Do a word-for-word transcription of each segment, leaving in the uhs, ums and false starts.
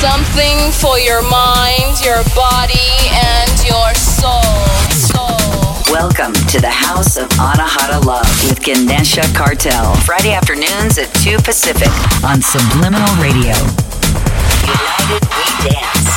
Something for your mind, your body, and your soul. soul. Welcome to the House of Anahata Love with Ganesha Cartel. Friday afternoons at two Pacific on Subliminal Radio. United we dance.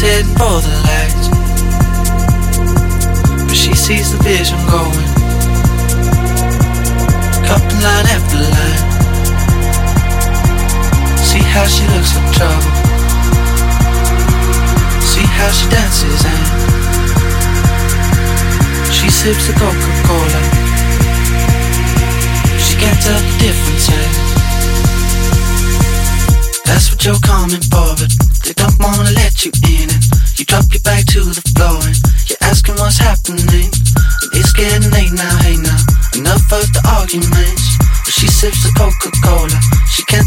She's heading for the lights, but she sees the vision going, cutting line after line. See how she looks for trouble, see how she dances, and she sips the Coca-Cola. She can't tell the difference, and that's what you're coming for, but they don't wanna let you in, and you drop your back to the floor, and you're asking what's happening. And it's getting late now, hey now, enough of the arguments. But she sips the Coca-Cola, she can't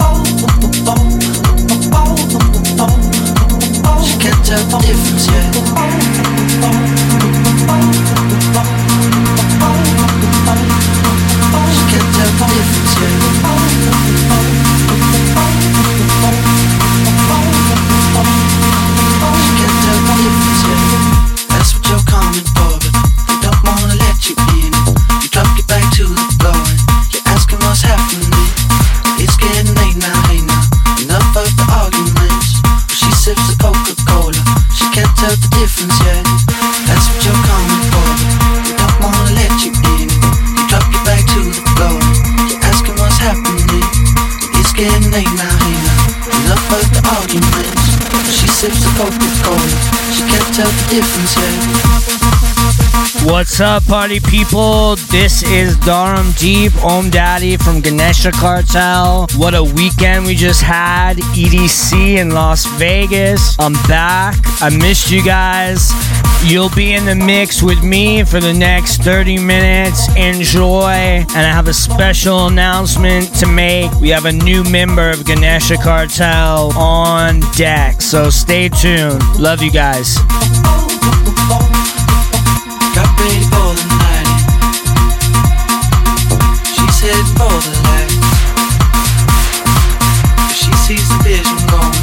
oh, she can't tell the difference yet. She can't tell the difference yet. That's what you're coming for, but they don't wanna let you in. You drop your back to the floor, and you're asking what's happening. It's getting late now, hey now, enough of the arguments. But she sips the Coca-Cola, she can't tell the difference yet. That's what you're coming for, but they don't wanna let you in. You drop your back to the floor, and you're asking what's happening. It's getting late now, hey now, enough of the arguments. She sips the Coca-Cola, she can't tell the difference yet. What's up, party people? This is Dharam Deep, Om Daddy from Ganesha Cartel. What a weekend we just had. E D C in Las Vegas. I'm back. I missed you guys. You'll be in the mix with me for the next thirty minutes. Enjoy. And I have a special announcement to make. We have a new member of Ganesha Cartel on deck, so stay tuned. Love you guys. Got ready for the night. She's heading for the light. She sees the vision going,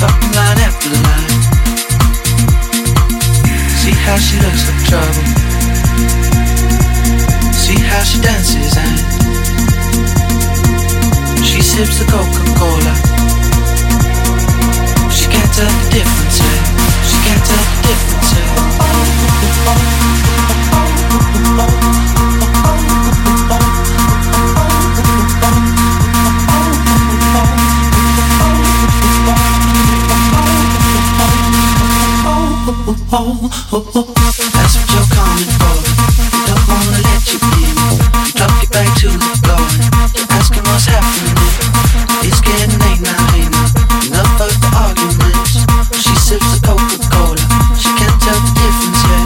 cutting line after line. See how she looks like trouble, see how she dances, and she sips the Coca-Cola. She can't tell the difference, yeah. She can't tell the difference, yeah. Oh, oh, oh, oh. That's what you're coming for, but they don't wanna let you in. You drop your back to the floor, you're asking what's happening. It's getting late now, hey now, enough of the arguments. She sips the Coca-Cola, she can't tell the difference yet.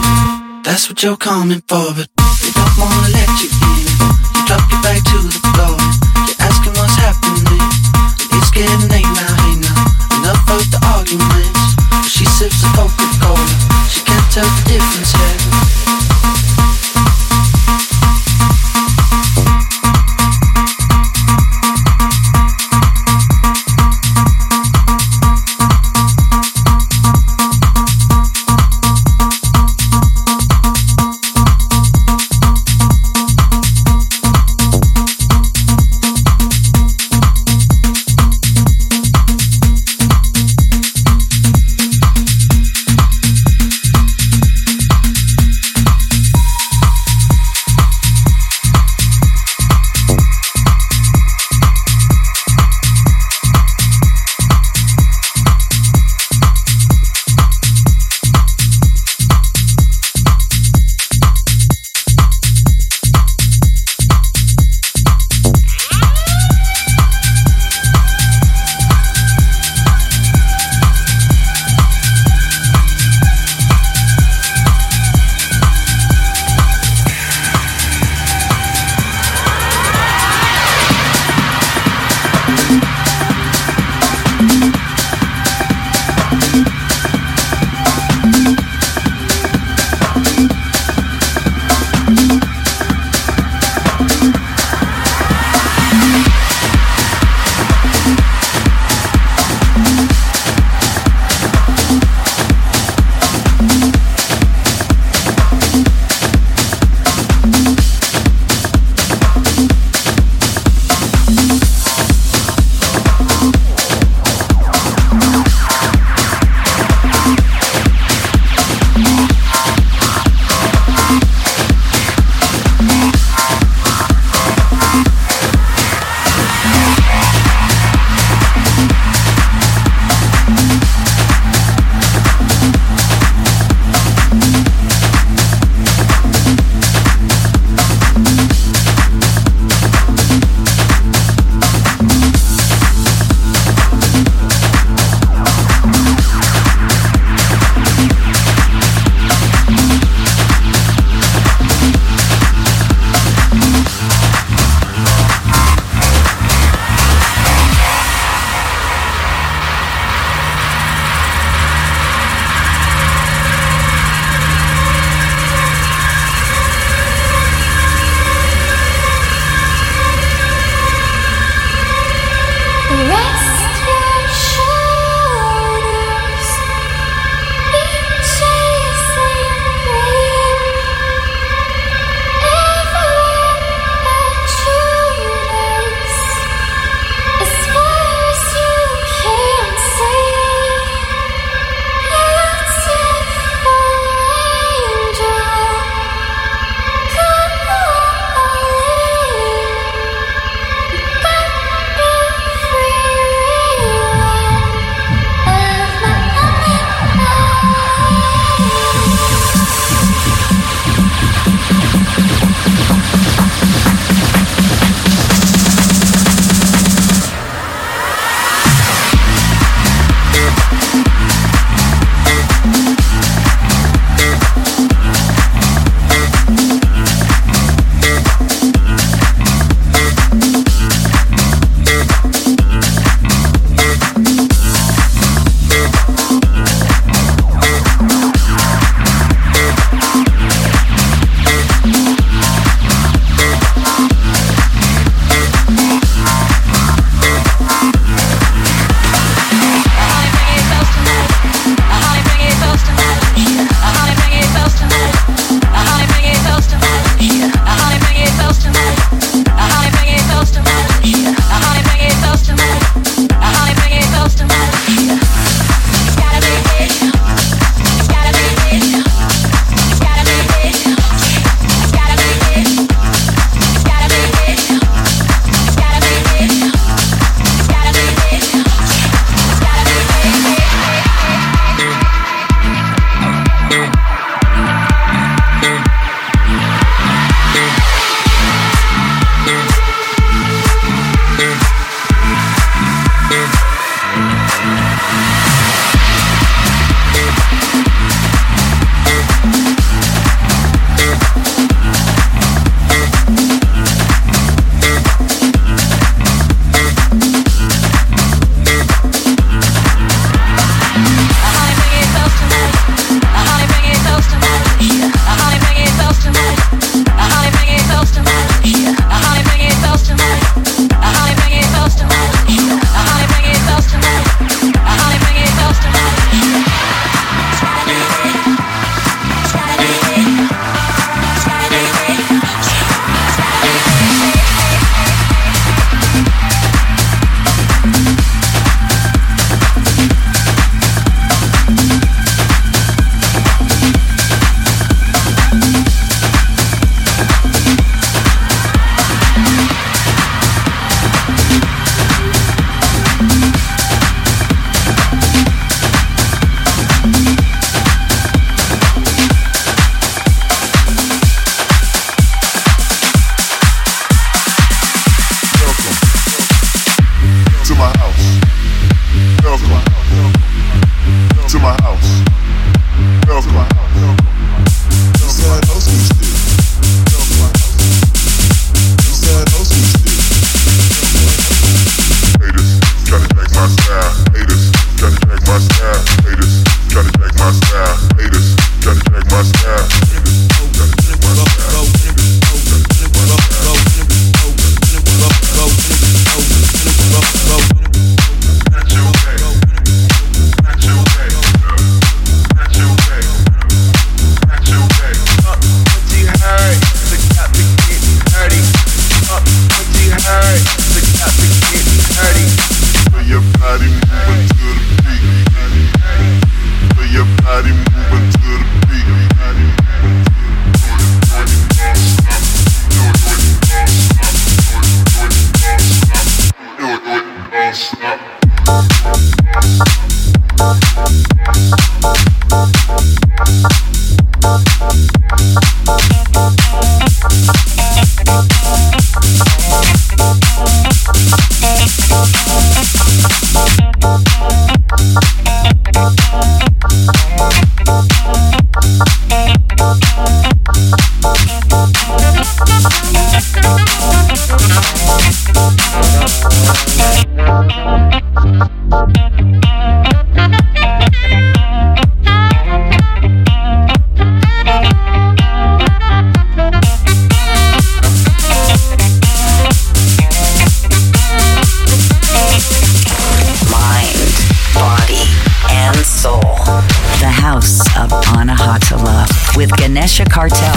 House of Anahata Love with Ganesha Cartel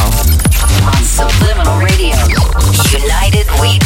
on Subliminal Radio. United we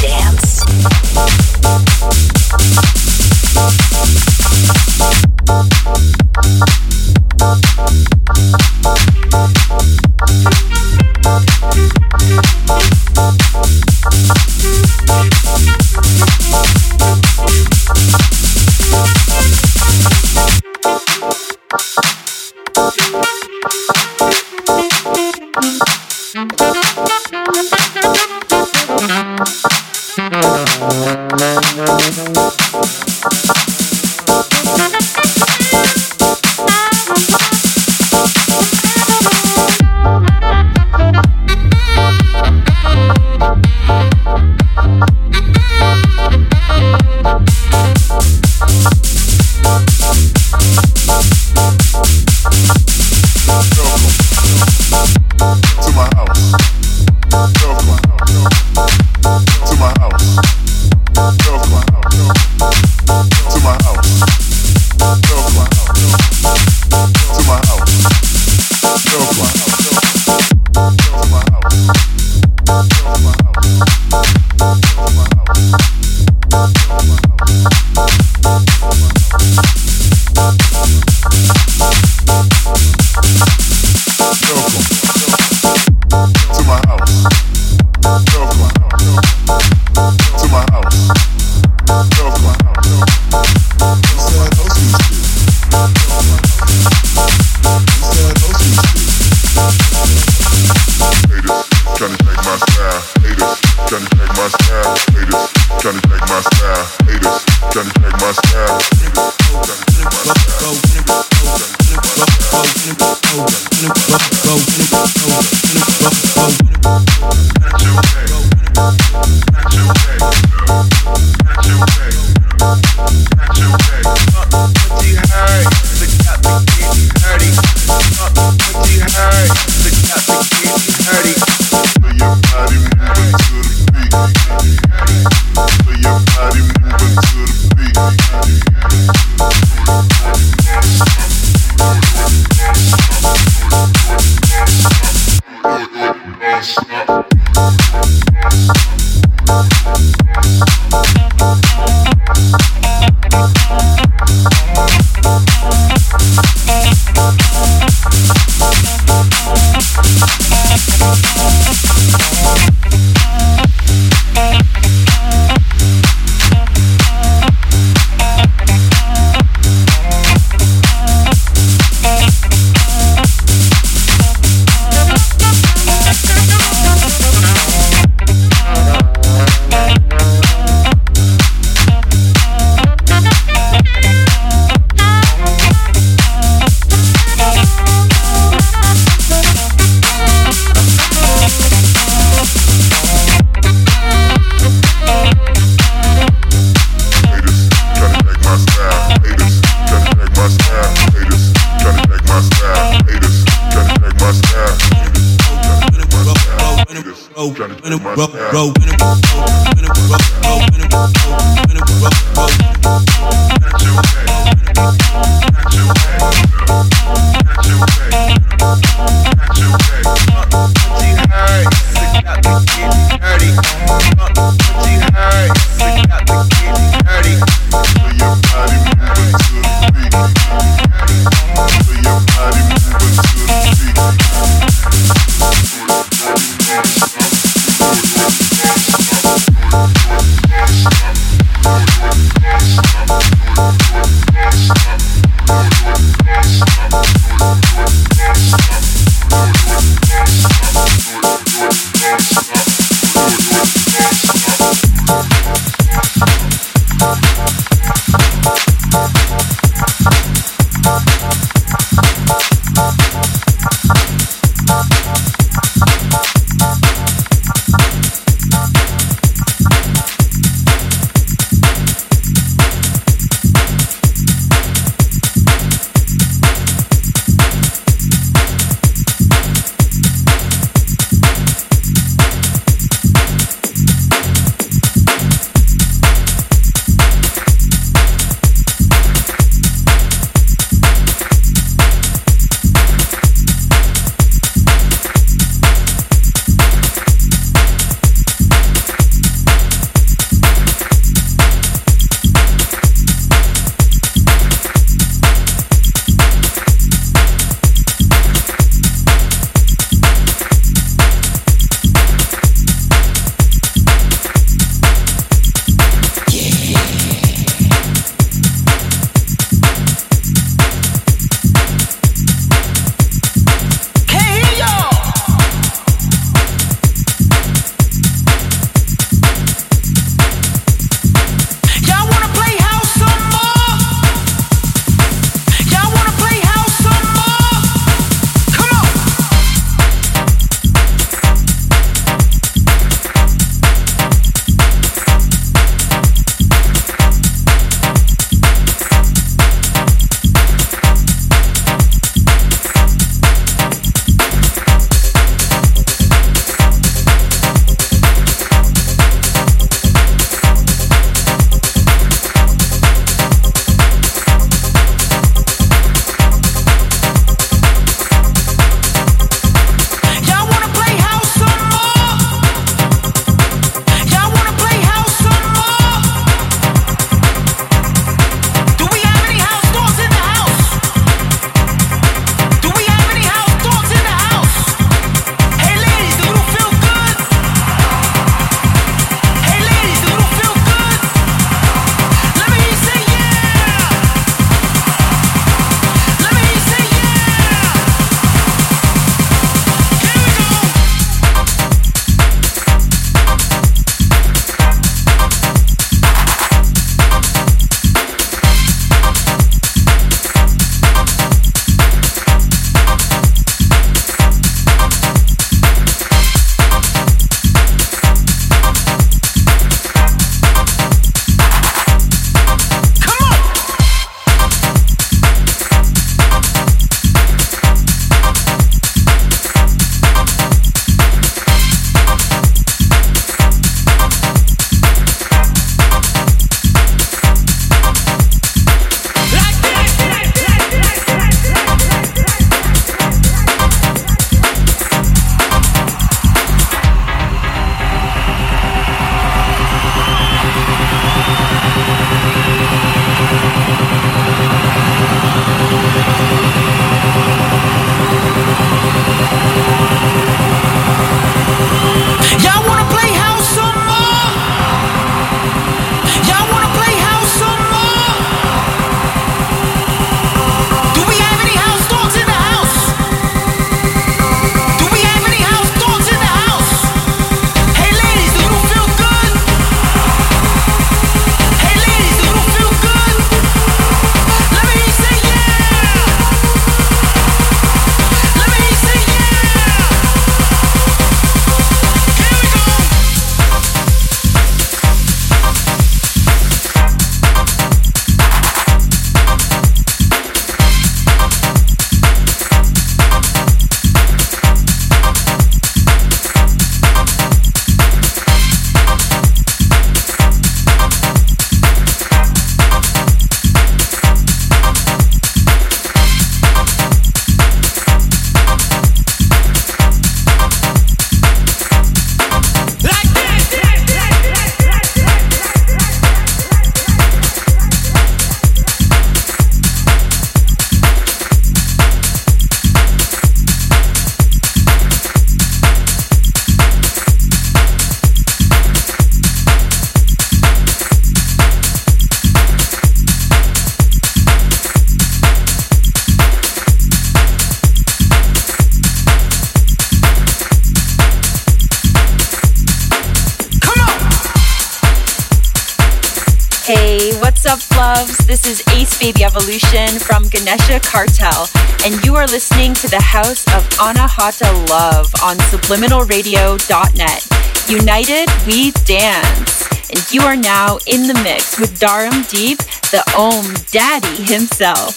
What's up, loves? This is Ace Baby Evolution from Ganesha Cartel, and you are listening to the House of Anahata Love on subliminal radio dot net. United, we dance. And you are now in the mix with Dharam Deep, the Om Daddy himself.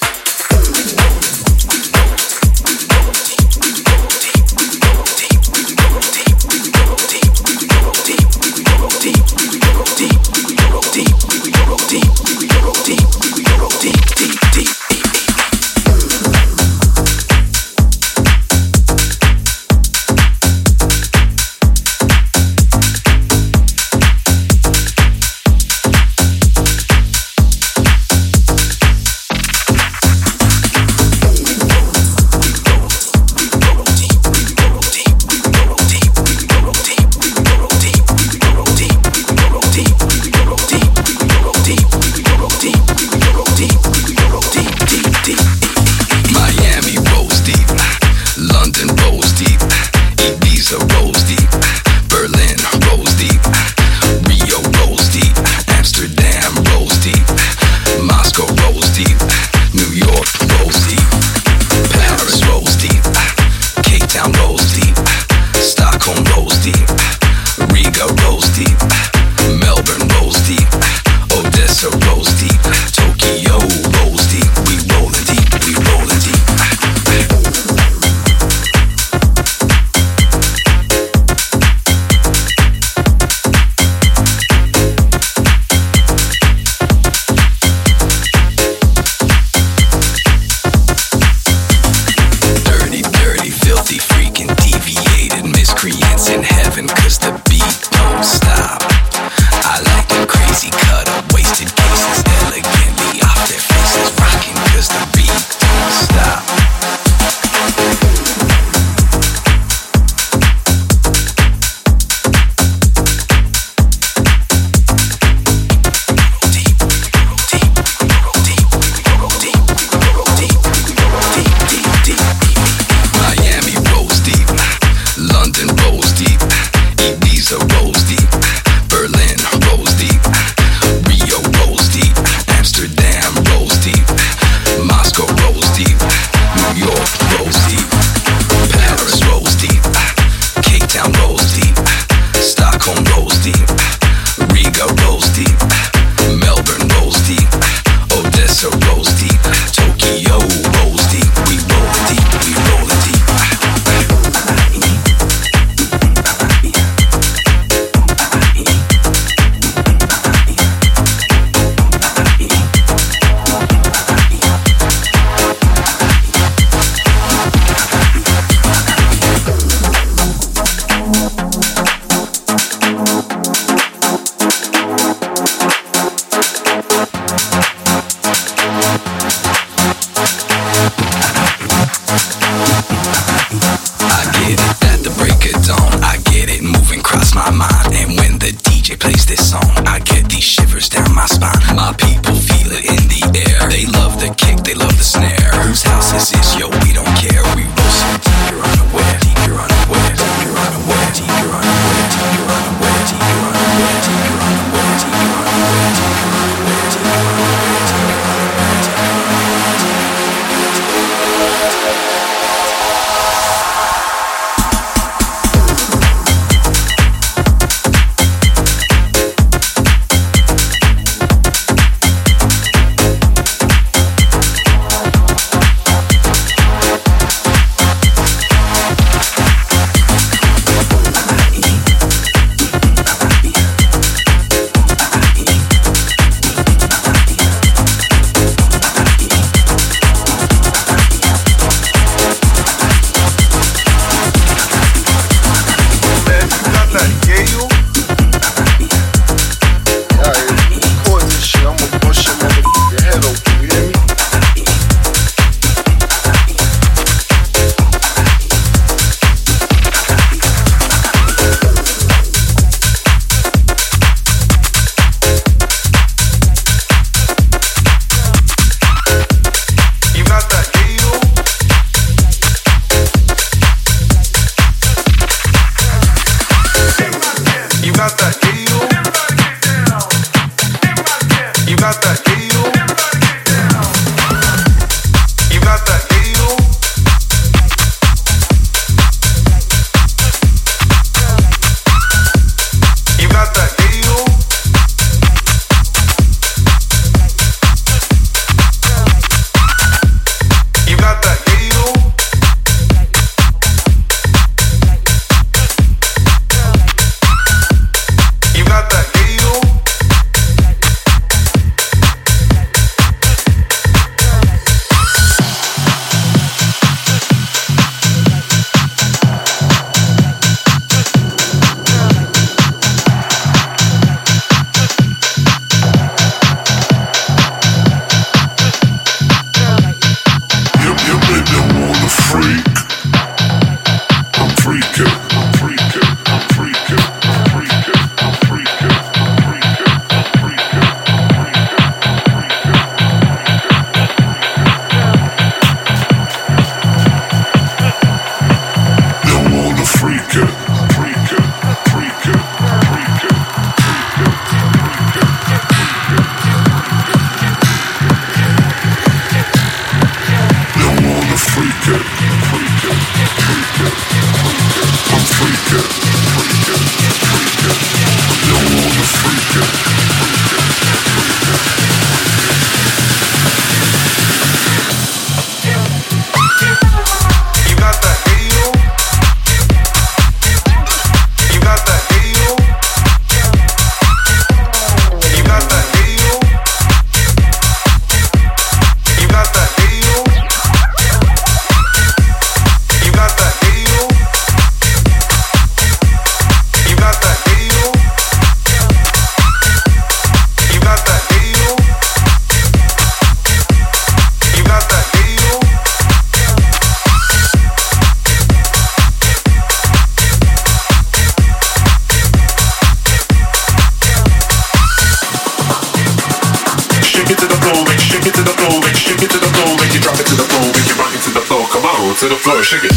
floor, shake it.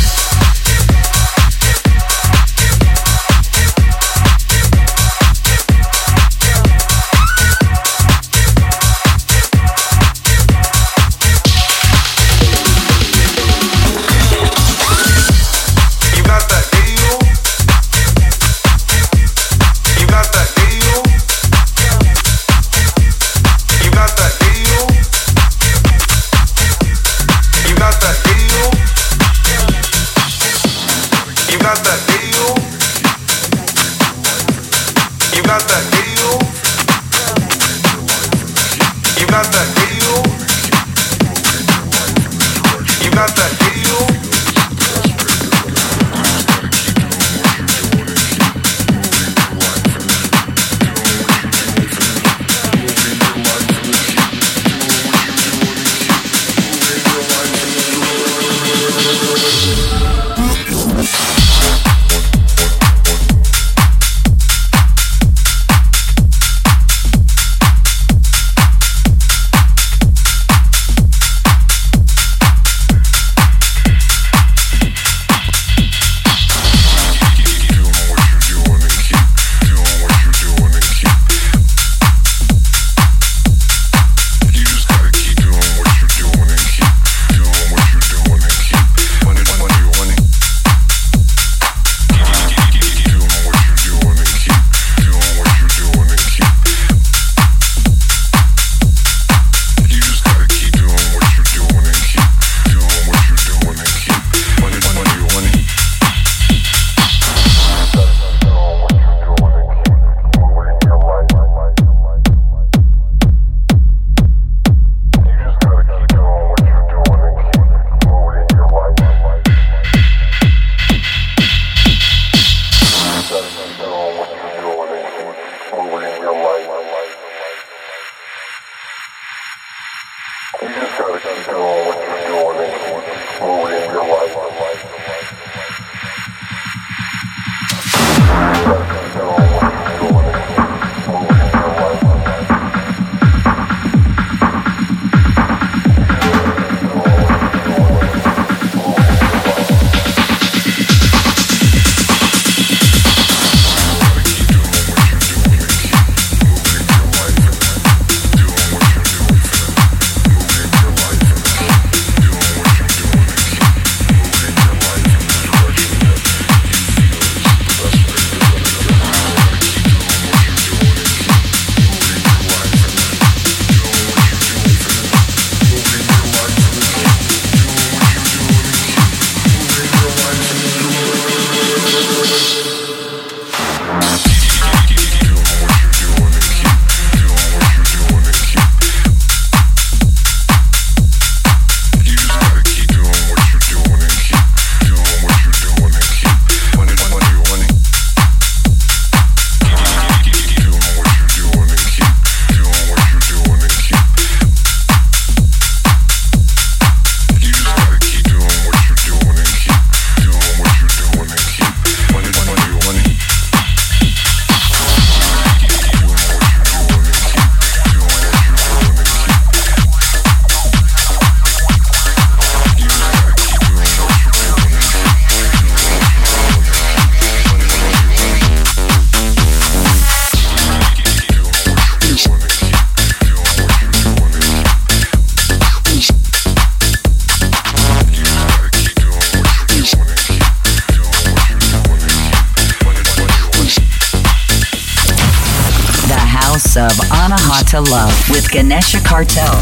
Of Anahata Love with Ganesha Cartel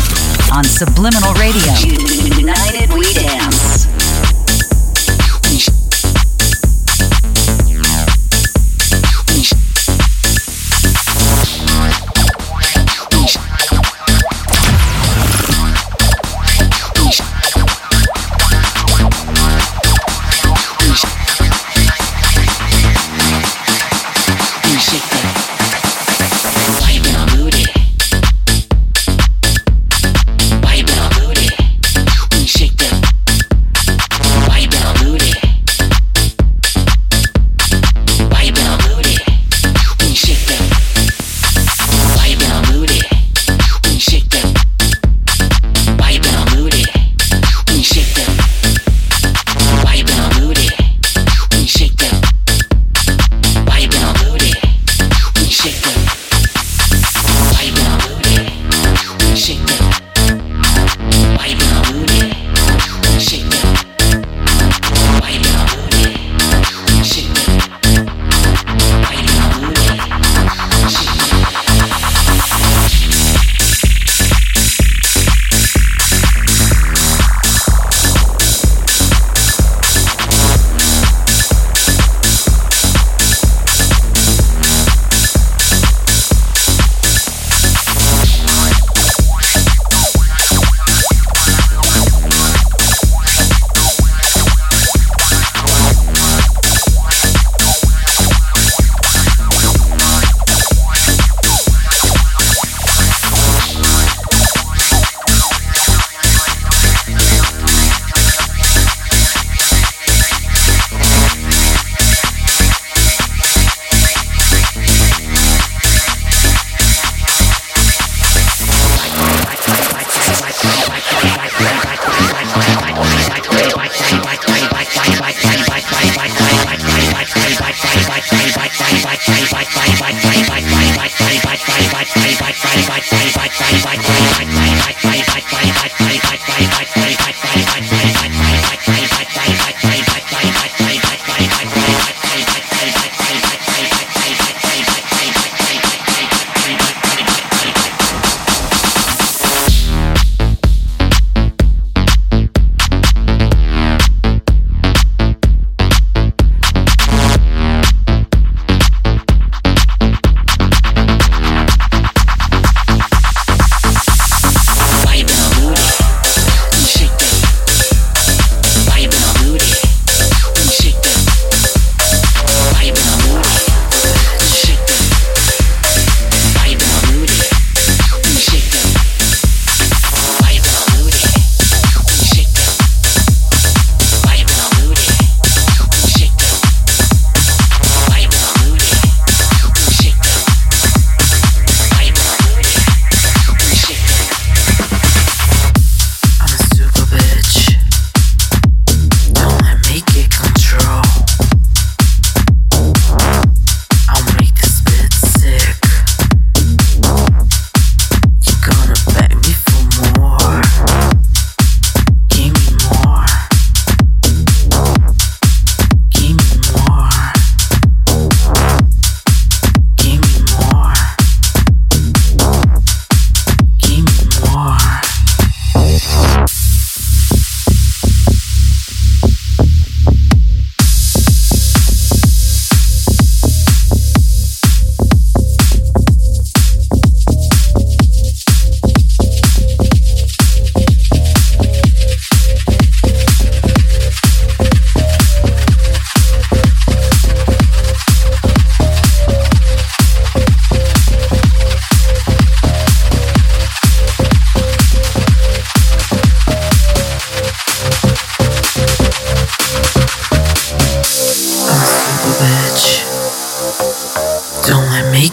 on Subliminal Radio. United we dance.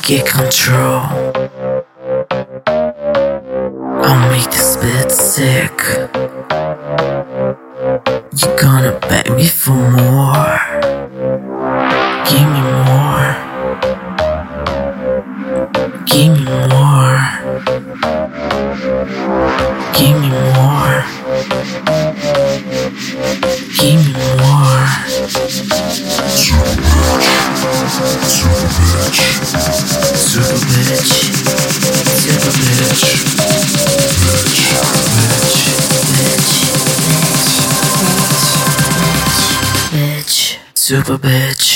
get control. I'll make this bed sick. You're gonna beg me for more. Give me more. Give me more. Give me more. Give me more. Super bitch. Super bitch. Super bitch. Super bitch. Bitch. Bitch. Bitch. Bitch. Bitch. Super bitch.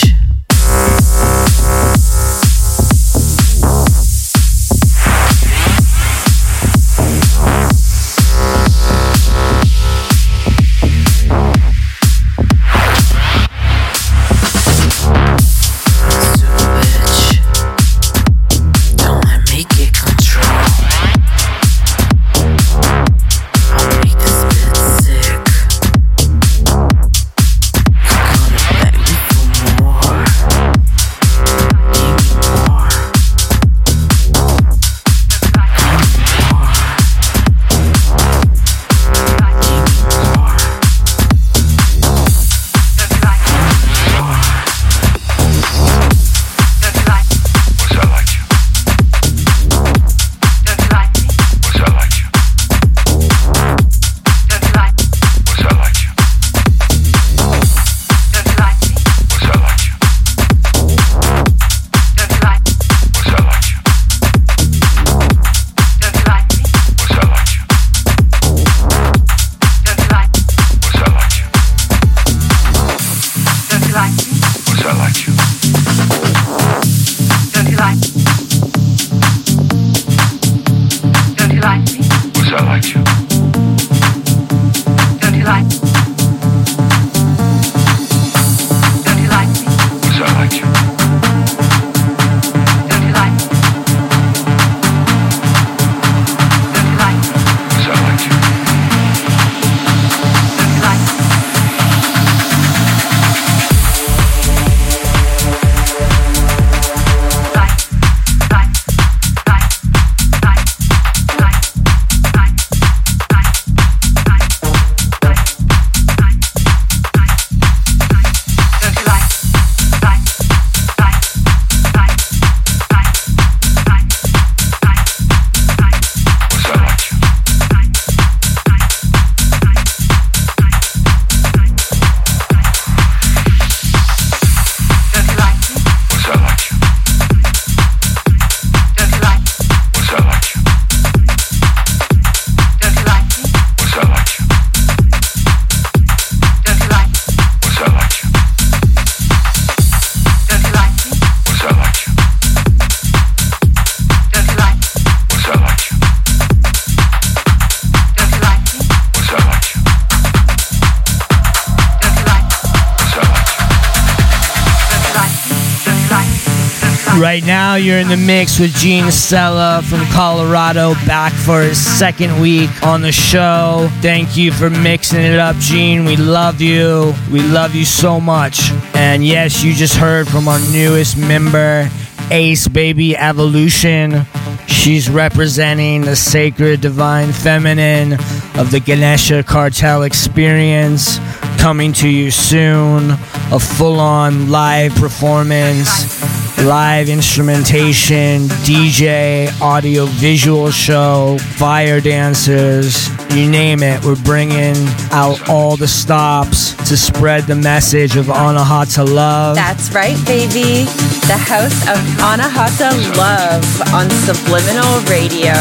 Right now, you're in the mix with Gene Stella from Colorado, back for his second week on the show. Thank you for mixing it up, Gene. We love you. We love you so much. And yes, you just heard from our newest member, Ace Baby Evolution. She's representing the sacred divine feminine of the Ganesha Cartel experience. Coming to you soon, a full-on live performance. Live instrumentation, D J, audio visual show, fire dancers, you name it. We're bringing out all the stops to spread the message of Anahata Love. That's right, baby. The House of Anahata Love on Subliminal Radio.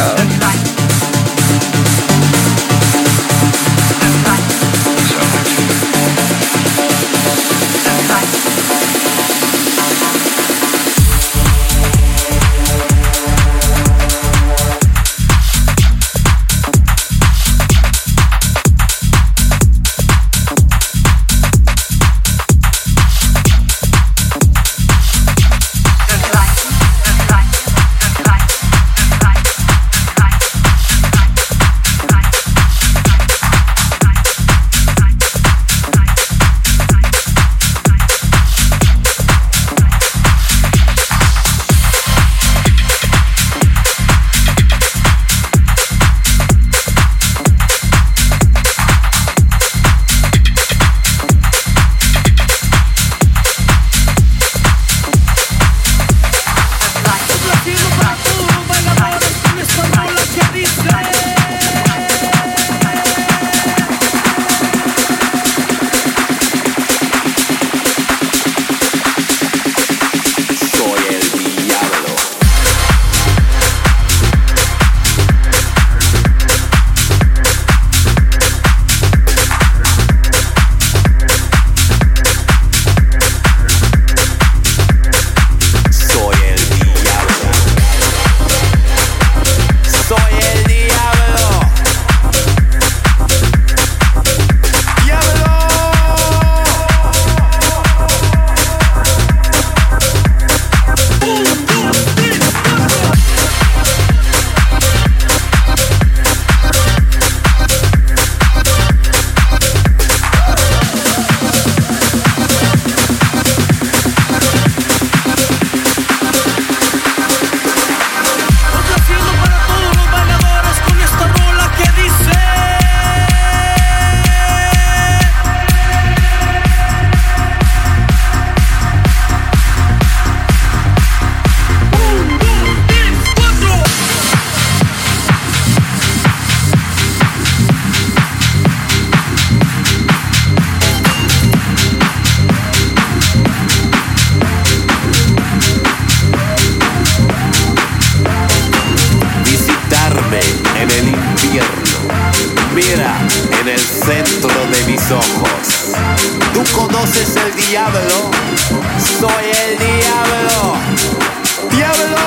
en el centro de mis ojos. Tú conoces el diablo, soy el diablo. ¡Diablo!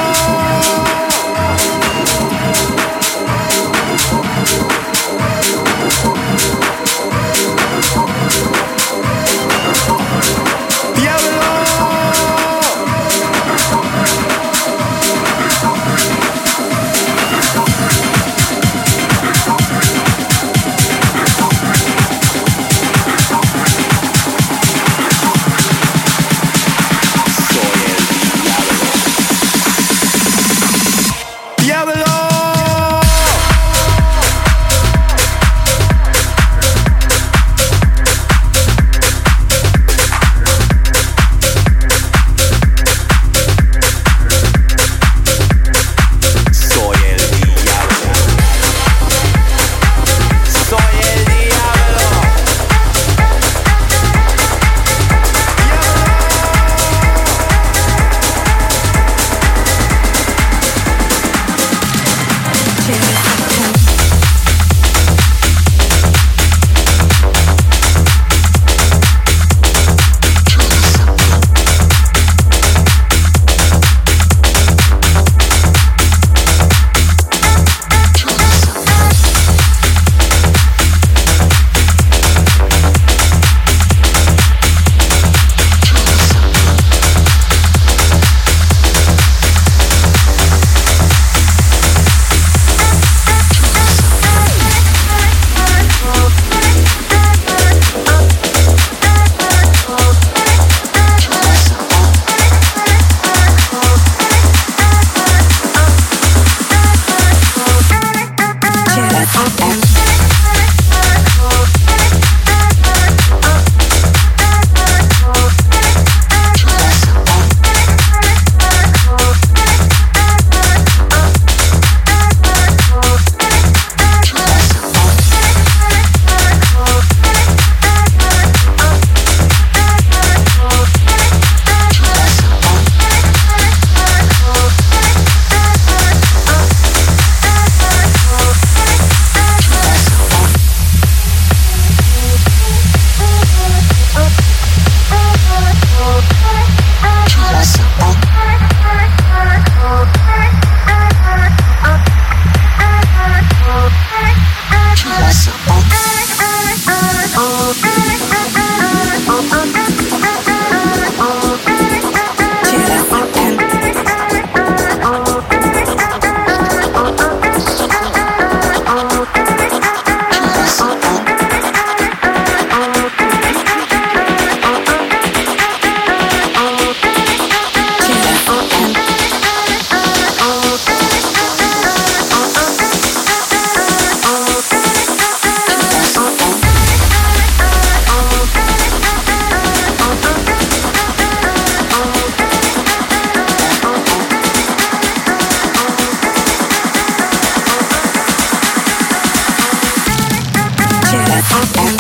I